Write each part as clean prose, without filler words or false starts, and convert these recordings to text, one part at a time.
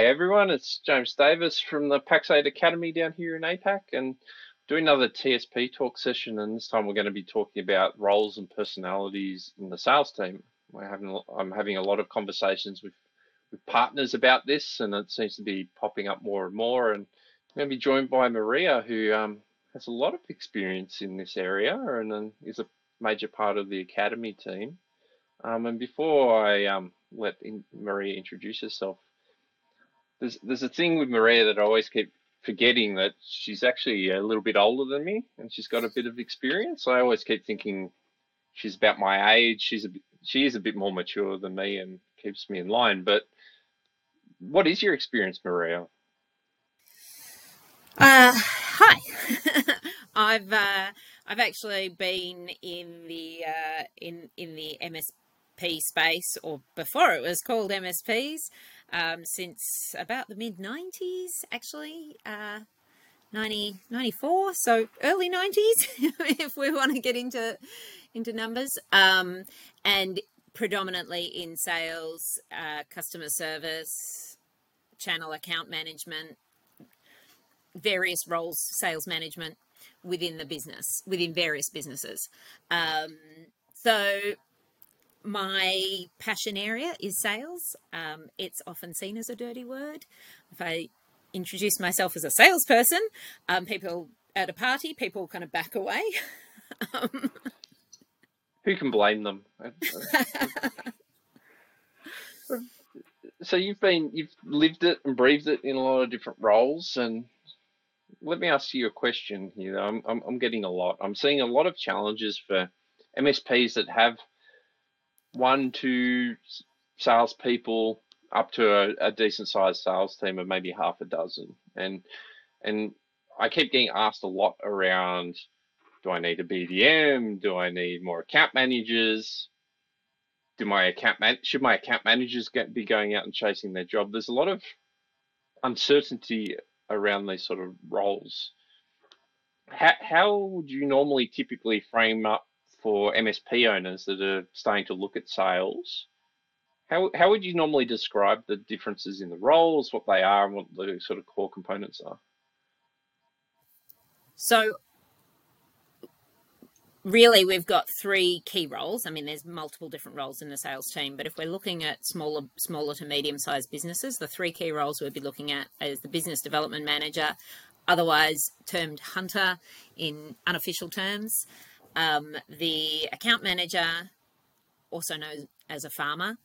Hey everyone, it's James Davis from the Pax8 Academy down here in APAC, and doing another TSP talk session. And this time we're going to be talking about roles and personalities in the sales team. I'm having a lot of conversations with partners about this, and it seems to be popping up more and more. And I'm going to be joined by Maria, who has a lot of experience in this area and is a major part of the Academy team. And before I let Maria introduce herself, There's a thing with Maria that I always keep forgetting, that she's actually a little bit older than me and she's got a bit of experience. I always keep thinking she's about my age. She is a bit more mature than me and keeps me in line. But what is your experience, Maria? Hi. I've actually been in the in the MSP space, or before it was called MSPs. Since about the mid-90s, actually, 94, so early 90s, if we want to get into numbers, and predominantly in sales, customer service, channel account management, various roles, sales management within the business, within various businesses. My passion area is sales. It's often seen as a dirty word. If I introduce myself as a salesperson, people at a party, people kind of back away. Who can blame them? So you've lived it and breathed it in a lot of different roles. And let me ask you a question here. I'm getting a lot. I'm seeing a lot of challenges for MSPs that have 1-2 salespeople up to a decent sized sales team of maybe half a dozen. And I keep getting asked a lot around, do I need a BDM? Do I need more account managers? Should my account managers be going out and chasing their job? There's a lot of uncertainty around these sort of roles. How would you typically frame up for MSP owners that are starting to look at sales? How would you normally describe the differences in the roles, what they are and what the sort of core components are? So really we've got three key roles. I mean, there's multiple different roles in the sales team, but if we're looking at smaller to medium-sized businesses, the three key roles we'll be looking at is the business development manager, otherwise termed hunter in unofficial terms, the account manager, also known as a farmer,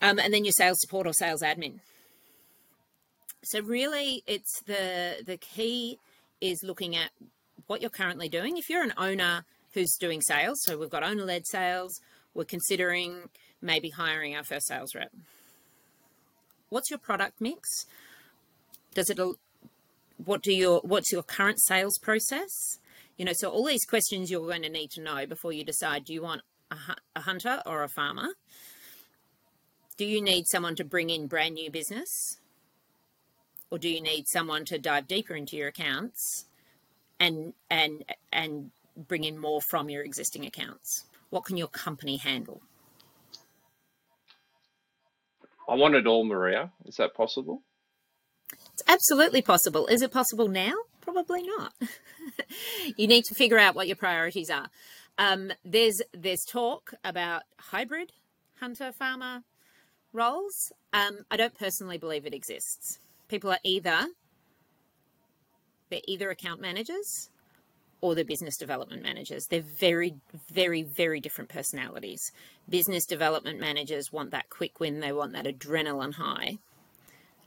and then your sales support or sales admin. So really it's the key is looking at what you're currently doing. If you're an owner who's doing sales, so we've got owner-led sales, we're considering maybe hiring our first sales rep. What's your product mix? What's your current sales process? So all these questions you're going to need to know before you decide, do you want a hunter or a farmer? Do you need someone to bring in brand new business? Or do you need someone to dive deeper into your accounts and bring in more from your existing accounts? What can your company handle? I want it all, Maria. Is that possible? It's absolutely possible. Is it possible now? Probably not. You need to figure out what your priorities are. There's talk about hybrid hunter-farmer roles. I don't personally believe it exists. People are either account managers or they're business development managers. They're very, very, very different personalities. Business development managers want that quick win. They want that adrenaline high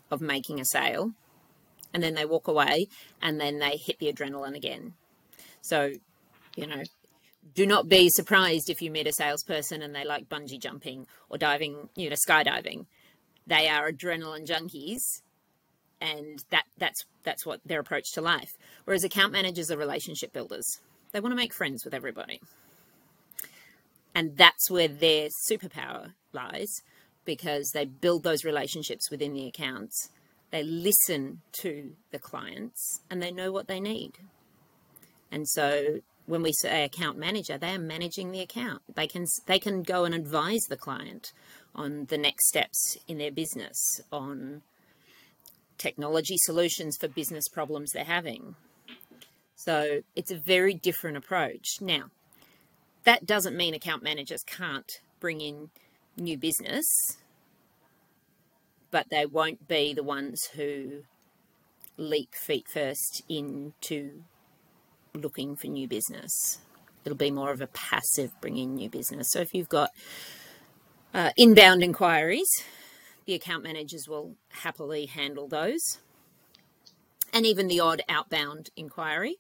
of making a sale. And then they walk away and then they hit the adrenaline again. So, do not be surprised if you meet a salesperson and they like bungee jumping or diving, skydiving. They are adrenaline junkies, and that's what their approach to life. Whereas account managers are relationship builders. They want to make friends with everybody. And that's where their superpower lies, because they build those relationships within the accounts. They listen to the clients and they know what they need. And so when we say account manager, they are managing the account. They can go and advise the client on the next steps in their business, on technology solutions for business problems they're having. So it's a very different approach. Now, that doesn't mean account managers can't bring in new business, but they won't be the ones who leap feet first into looking for new business. It'll be more of a passive bring in new business. So if you've got inbound inquiries, the account managers will happily handle those, and even the odd outbound inquiry,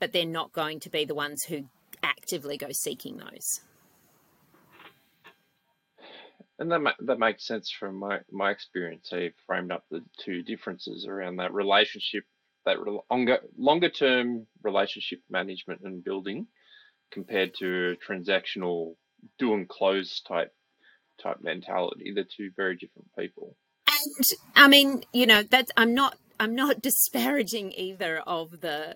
but they're not going to be the ones who actively go seeking those. And that makes sense from my experience. I've framed up the two differences around that relationship, that longer term relationship management and building, compared to transactional do and close type mentality. They're two very different people. And I mean, you know, that's I'm not disparaging either of the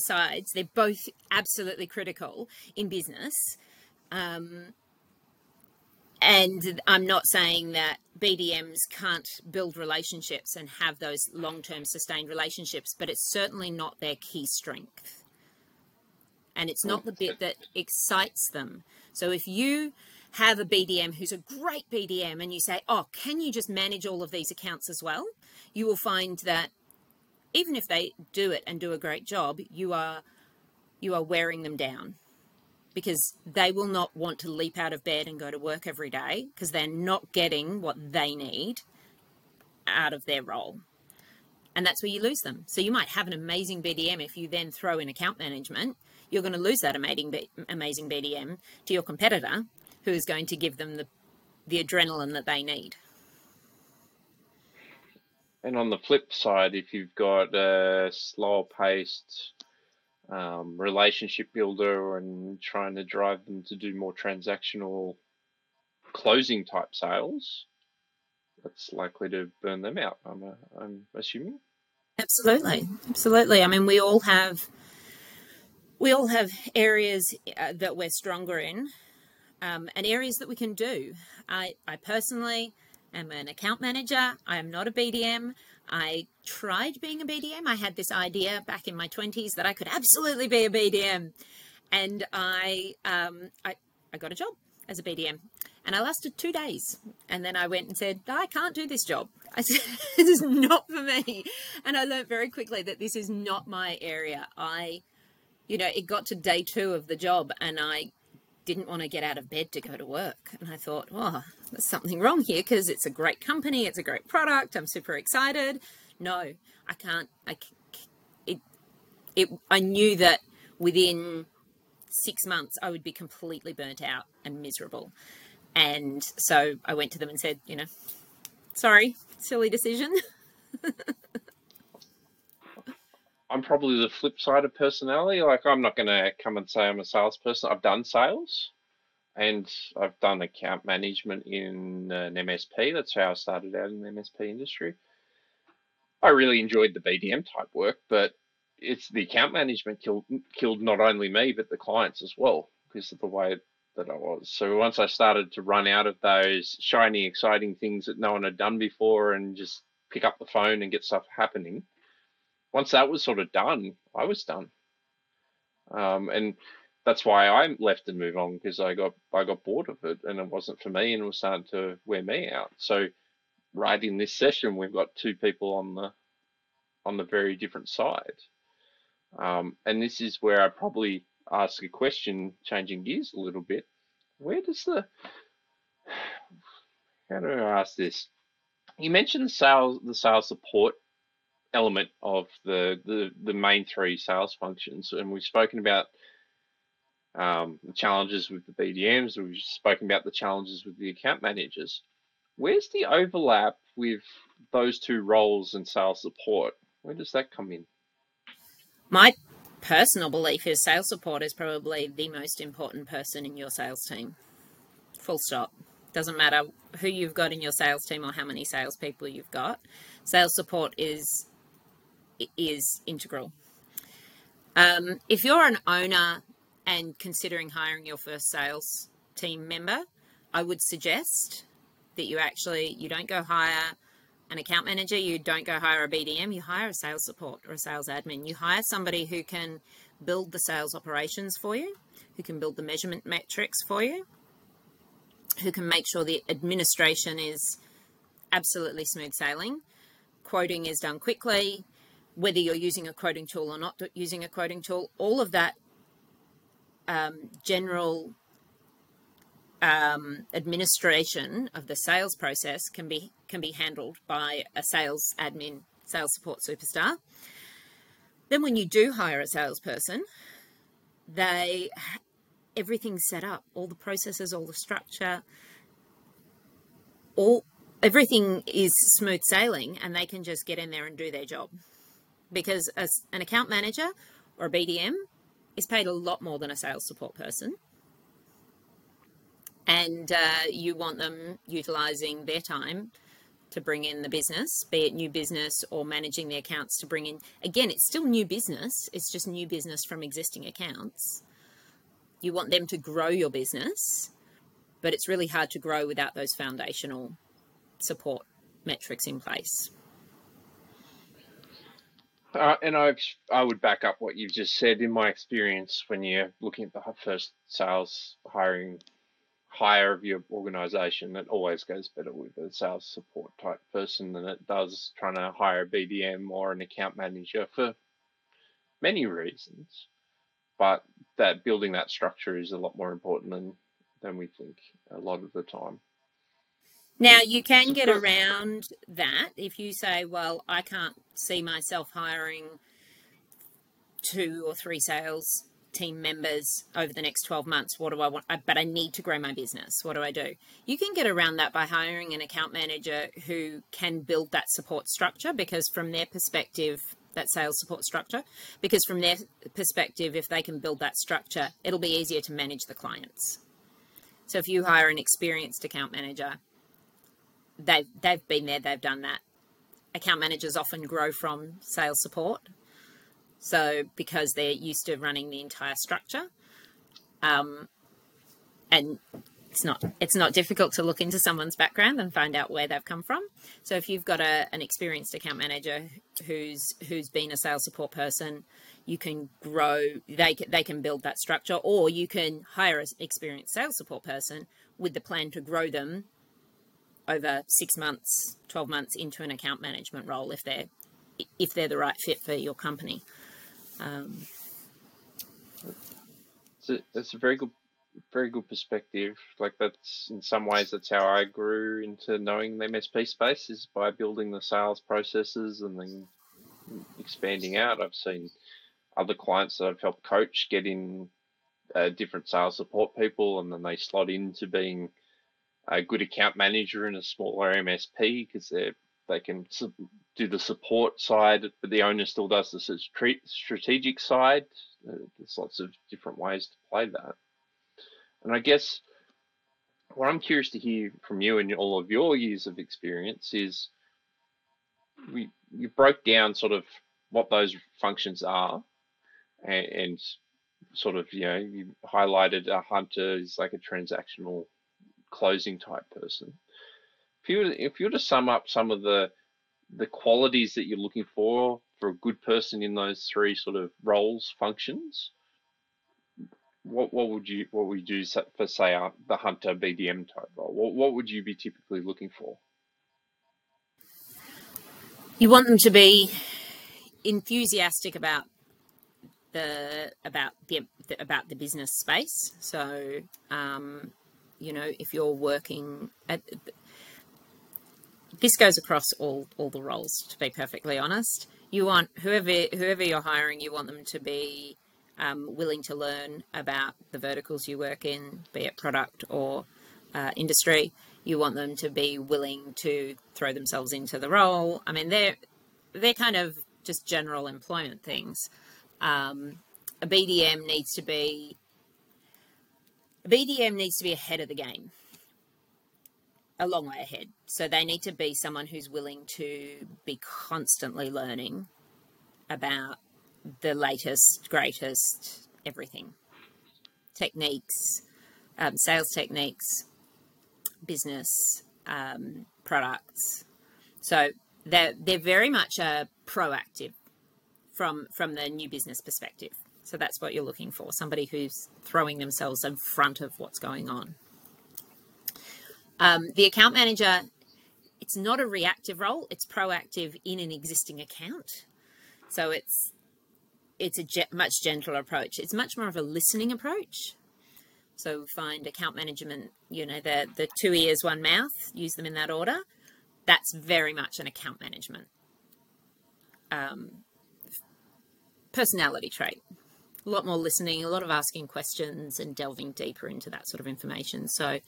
sides. They're both absolutely critical in business. And I'm not saying that BDMs can't build relationships and have those long-term sustained relationships, but it's certainly not their key strength. And it's not the bit that excites them. So if you have a BDM who's a great BDM and you say, oh, can you just manage all of these accounts as well? You will find that even if they do it and do a great job, you are wearing them down, because they will not want to leap out of bed and go to work every day because they're not getting what they need out of their role. And that's where you lose them. So you might have an amazing BDM. If you then throw in account management, you're going to lose that amazing BDM to your competitor, who is going to give them the adrenaline that they need. And on the flip side, if you've got a slower-paced relationship builder and trying to drive them to do more transactional closing-type sales, that's likely to burn them out, I'm assuming. Absolutely. Absolutely. I mean, we all have areas that we're stronger in, and areas that we can do. I personally am an account manager. I am not a BDM. I tried being a BDM. I had this idea back in my 20s that I could absolutely be a BDM. And I got a job as a BDM. And I lasted 2 days. And then I went and said, I can't do this job. I said, this is not for me. And I learned very quickly that this is not my area. It got to day 2 of the job and I didn't want to get out of bed to go to work. And I thought, oh, there's something wrong here, because it's a great company, it's a great product, I'm super excited. No, I can't. I knew that within 6 months I would be completely burnt out and miserable. And so I went to them and said, sorry, silly decision. I'm probably the flip side of personality. Like, I'm not going to come and say I'm a salesperson. I've done sales and I've done account management in an MSP. That's how I started out in the MSP industry. I really enjoyed the BDM type work, but it's the account management killed not only me, but the clients as well, because of the way that I was. So once I started to run out of those shiny, exciting things that no one had done before and just pick up the phone and get stuff happening, once that was sort of done, I was done. And that's why I left and moved on, because I got bored of it and it wasn't for me and it was starting to wear me out. So right in this session, we've got two people on the very different side. And this is where I probably ask a question, changing gears a little bit. How do I ask this? You mentioned the sales support element of the main three sales functions, and we've spoken about the challenges with the BDMs, we've spoken about the challenges with the account managers. Where's the overlap with those two roles and sales support? Where does that come in? My personal belief is sales support is probably the most important person in your sales team. Full stop. Doesn't matter who you've got in your sales team or how many salespeople you've got. Sales support is integral. If you're an owner and considering hiring your first sales team member, I would suggest that you don't go hire an account manager, you don't go hire a BDM, you hire a sales support or a sales admin. You hire somebody who can build the sales operations for you, who can build the measurement metrics for you, who can make sure the administration is absolutely smooth sailing, quoting is done quickly, whether you're using a quoting tool or not using a quoting tool, all of that general administration of the sales process can be handled by a sales admin, sales support superstar. Then when you do hire a salesperson, everything's set up, all the processes, all the structure, everything is smooth sailing, and they can just get in there and do their job. Because an account manager or a BDM is paid a lot more than a sales support person. And you want them utilizing their time to bring in the business, be it new business or managing the accounts to bring in. Again, it's still new business. It's just new business from existing accounts. You want them to grow your business, but it's really hard to grow without those foundational support metrics in place. And I would back up what you've just said. In my experience, when you're looking at the first sales hire of your organization, it always goes better with a sales support type person than it does trying to hire a BDM or an account manager for many reasons. But that building that structure is a lot more important than we think a lot of the time. Now, you can get around that if you say, well, I can't see myself hiring 2 or 3 sales team members over the next 12 months. What do I want? But I need to grow my business. What do I do? You can get around that by hiring an account manager who can build that support structure, because from their perspective, that sales support structure, because from their perspective, if they can build that structure, it'll be easier to manage the clients. So if you hire an experienced account manager, they've been there, they've done that. Account managers often grow from sales support. So because they're used to running the entire structure, and it's not difficult to look into someone's background and find out where they've come from. So if you've got an experienced account manager who's been a sales support person, you can grow. They can build that structure, or you can hire an experienced sales support person with the plan to grow them over 6 months, 12 months into an account management role if they're the right fit for your company. That's a very good perspective. Like, that's in some ways that's how I grew into knowing the MSP space, is by building the sales processes and then expanding out. I've seen other clients that I've helped coach get in different sales support people, and then they slot into being a good account manager in a smaller MSP because they can do the support side, but the owner still does the strategic side. There's lots of different ways to play that. And I guess what I'm curious to hear from you and all of your years of experience is you broke down sort of what those functions are, and sort of, you know, you highlighted a hunter is like a transactional closing type person. If you were to sum up some of the qualities that you're looking for a good person in those 3 sort of roles, functions, what would you do for, say, the hunter BDM type role? What would you be typically looking for? You want them to be enthusiastic about the business space. So you know, if you're working at, this goes across all the roles, to be perfectly honest. You want whoever you're hiring, you want them to be willing to learn about the verticals you work in, be it product or industry. You want them to be willing to throw themselves into the role. I mean, they're kind of just general employment things. A BDM needs to be ahead of the game, a long way ahead. So they need to be someone who's willing to be constantly learning about the latest, greatest, everything. Techniques, sales techniques, business, products, So they're very much proactive from the new business perspective. So that's what you're looking for, somebody who's throwing themselves in front of what's going on. The account manager, it's not a reactive role, it's proactive in an existing account. So it's a much gentler approach. It's much more of a listening approach. So we find account management, you know, the two ears, one mouth, use them in that order. That's very much an account management personality trait. A lot more listening, a lot of asking questions and delving deeper into that sort of information. So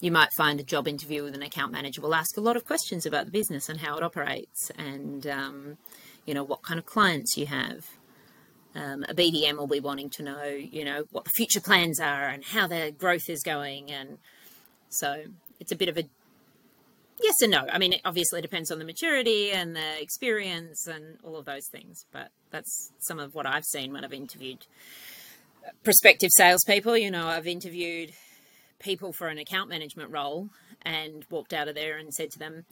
you might find a job interview with an account manager will ask a lot of questions about the business and how it operates and, you know, what kind of clients you have. A BDM will be wanting to know, you know, what the future plans are and how their growth is going. And so it's a bit of a yes and no. I mean, it obviously depends on the maturity and the experience and all of those things. But that's some of what I've seen when I've interviewed prospective salespeople. You know, I've interviewed people for an account management role and walked out of there and said to them,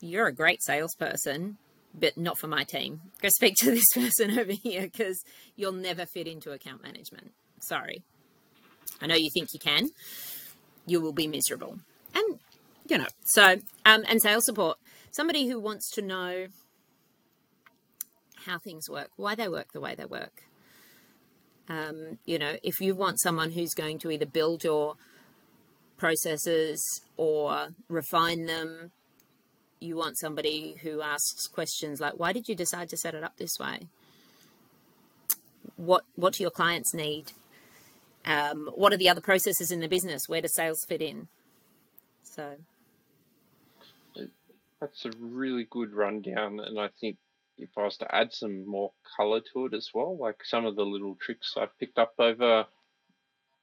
"You're a great salesperson, but not for my team. Go speak to this person over here because you'll never fit into account management. Sorry. I know you think you can. You will be miserable." And, you know, so, and sales support. Somebody who wants to know how things work, why they work the way they work. You know, if you want someone who's going to either build your processes or refine them, you want somebody who asks questions like, why did you decide to set it up this way? What do your clients need? What are the other processes in the business? Where do sales fit in? So that's a really good rundown. And I think if I was to add some more color to it as well, like some of the little tricks I've picked up over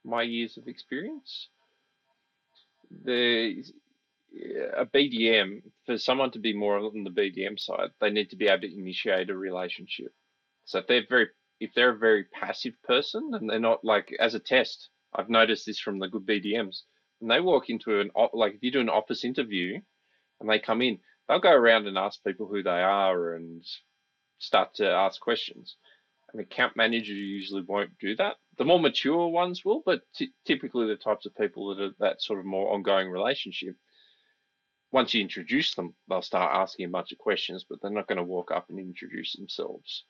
my years of experience, a BDM, for someone to be more on the BDM side, they need to be able to initiate a relationship. So if they're a very passive person and they're not, like, as a test, I've noticed this from the good BDMs, when they walk into like if you do an office interview and they come in, they'll go around and ask people who they are and start to ask questions. An account manager usually won't do that. The more mature ones will, but typically the types of people that are that sort of more ongoing relationship, once you introduce them, they'll start asking a bunch of questions, but they're not going to walk up and introduce themselves.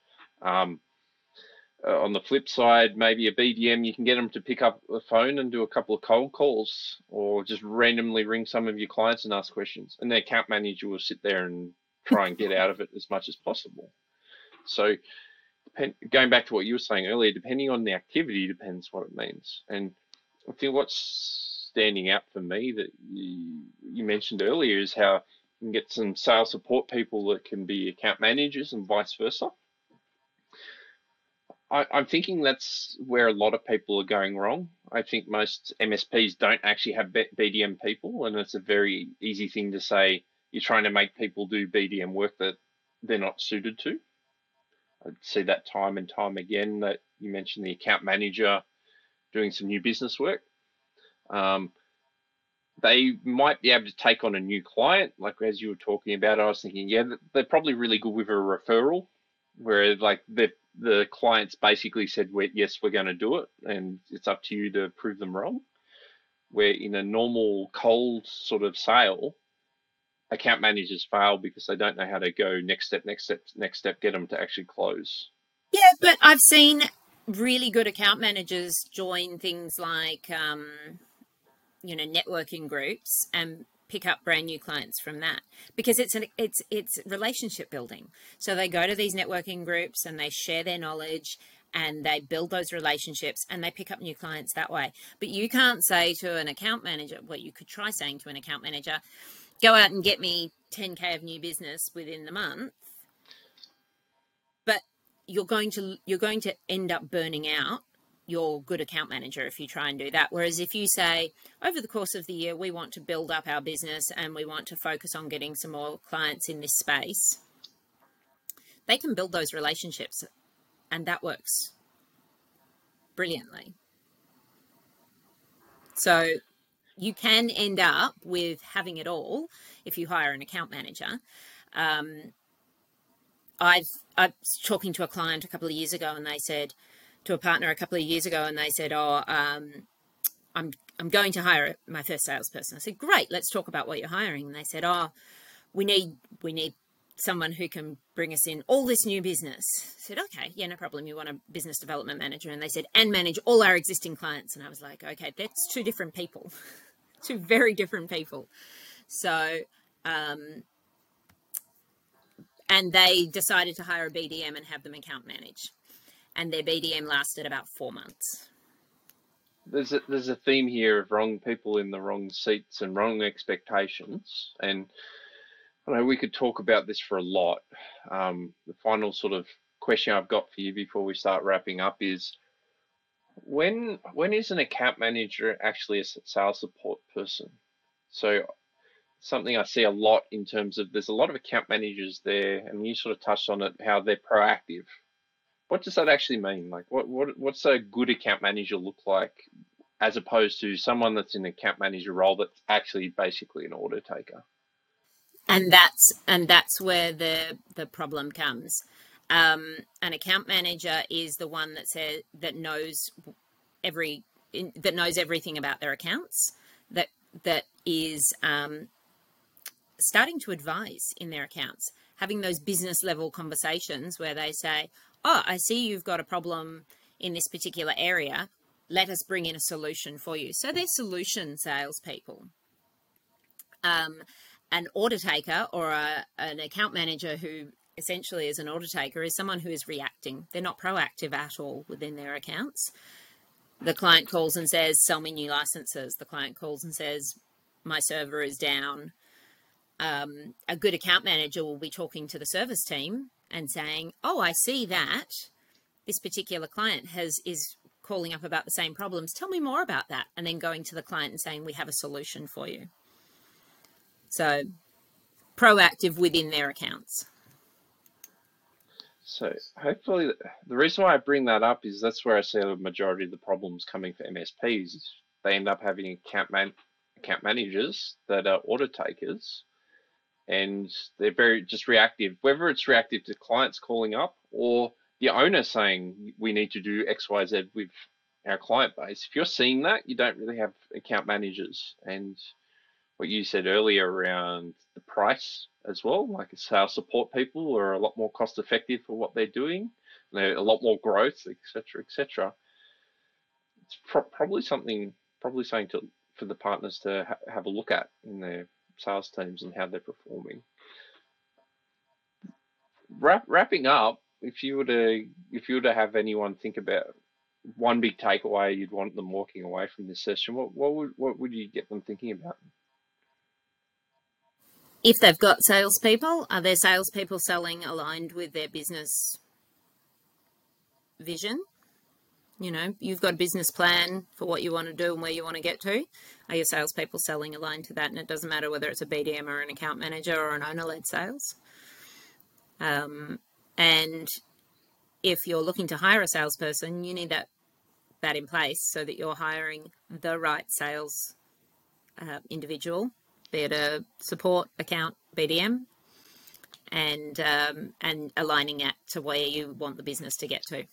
On the flip side, maybe a BDM, you can get them to pick up the phone and do a couple of cold calls or just randomly ring some of your clients and ask questions. And the account manager will sit there and try and get out of it as much as possible. So going back to what you were saying earlier, depending on the activity, depends what it means. And I think what's standing out for me that you mentioned earlier is how you can get some sales support people that can be account managers and vice versa. I'm thinking that's where a lot of people are going wrong. I think most MSPs don't actually have BDM people, and it's a very easy thing to say you're trying to make people do BDM work that they're not suited to. I see that time and time again, that you mentioned the account manager doing some new business work. They might be able to take on a new client, like as you were talking about. I was thinking, yeah, they're probably really good with a referral, where like the clients basically said, yes, we're going to do it, and it's up to you to prove them wrong. Where in a normal cold sort of sale, account managers fail because they don't know how to go next step, get them to actually close. Yeah, but I've seen really good account managers join things like you know, networking groups and pick up brand new clients from that, because it's relationship building. So they go to these networking groups and they share their knowledge and they build those relationships and they pick up new clients that way. But you can't say to an account manager, well, you could try saying to an account manager, go out and get me 10K of new business within the month. But you're going to end up burning out your good account manager if you try and do that. Whereas if you say, over the course of the year, we want to build up our business and we want to focus on getting some more clients in this space, they can build those relationships, and that works brilliantly. So you can end up with having it all if you hire an account manager. I was talking to a client a couple of years ago, and they said to a partner a couple of years ago, and they said, I'm going to hire my first salesperson. I said, great, let's talk about what you're hiring. And they said, we need someone who can bring us in all this new business. I said, okay, yeah, no problem. You want a business development manager? And they said, and manage all our existing clients. And I was like, okay, that's two different people, two very different people. So, and they decided to hire a BDM and have them account manage. And their BDM lasted about 4 months. There's a theme here of wrong people in the wrong seats and wrong expectations. And I know we could talk about this for a lot. The final sort of question I've got for you before we start wrapping up is, when is an account manager actually a sales support person? So something I see a lot in terms of, there's a lot of account managers there, and you sort of touched on it, how they're proactive. What does that actually mean? Like what's a good account manager look like, as opposed to someone that's in an account manager role that's actually basically an order taker? And that's where the problem comes. An account manager is the one that knows everything about their accounts, that is starting to advise in their accounts, having those business level conversations where they say, oh, I see you've got a problem in this particular area. Let us bring in a solution for you. So they're solution salespeople. An order taker or an account manager who essentially is an order taker is someone who is reacting. They're not proactive at all within their accounts. The client calls and says, sell me new licenses. The client calls and says, my server is down. A good account manager will be talking to the service team and saying, oh, I see that this particular client is calling up about the same problems. Tell me more about that. And then going to the client and saying, we have a solution for you. So proactive within their accounts. So hopefully the reason why I bring that up is that's where I see the majority of the problems coming for MSPs. They end up having account managers that are order takers, and they're very just reactive, whether it's reactive to clients calling up or the owner saying we need to do XYZ with our client base. If you're seeing that, you don't really have account managers. And what you said earlier around the price as well, like sales support people are a lot more cost effective for what they're doing, and they're a lot more growth, et cetera, et cetera. It's probably something for the partners to have a look at in their sales teams and how they're performing. Wrapping up, if you were to have anyone think about one big takeaway you'd want them walking away from this session, what would you get them thinking about? If they've got salespeople, are their salespeople selling aligned with their business vision? You know, you've got a business plan for what you want to do and where you want to get to. Are your salespeople selling aligned to that? And it doesn't matter whether it's a BDM or an account manager or an owner-led sales. And if you're looking to hire a salesperson, you need that in place so that you're hiring the right sales individual, be it a support, account, BDM, and aligning it to where you want the business to get to.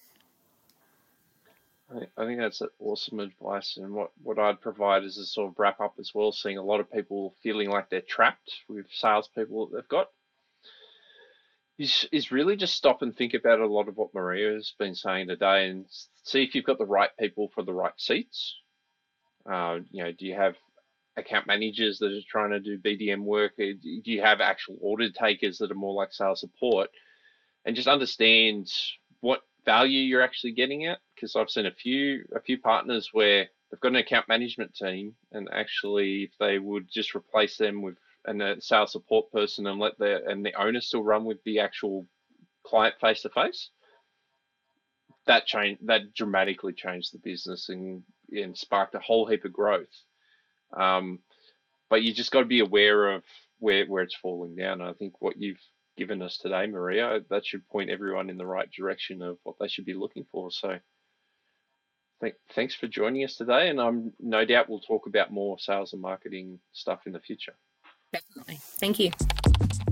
I think that's awesome advice, and what I'd provide is a sort of wrap up as well, seeing a lot of people feeling like they're trapped with salespeople that they've got, is really just stop and think about a lot of what Maria has been saying today, and see if you've got the right people for the right seats. Do you have account managers that are trying to do BDM work? Do you have actual order takers that are more like sales support? And just understand what value you're actually getting at, because I've seen a few partners where they've got an account management team, and actually if they would just replace them with a sales support person and let the owner still run with the actual client face to face, that dramatically changed the business and sparked a whole heap of growth. But you just got to be aware of where it's falling down. And I think what you've given us today, Maria, that should point everyone in the right direction of what they should be looking for. So Thanks for joining us today, and I'm no doubt we'll talk about more sales and marketing stuff in the future. Definitely. Thank you.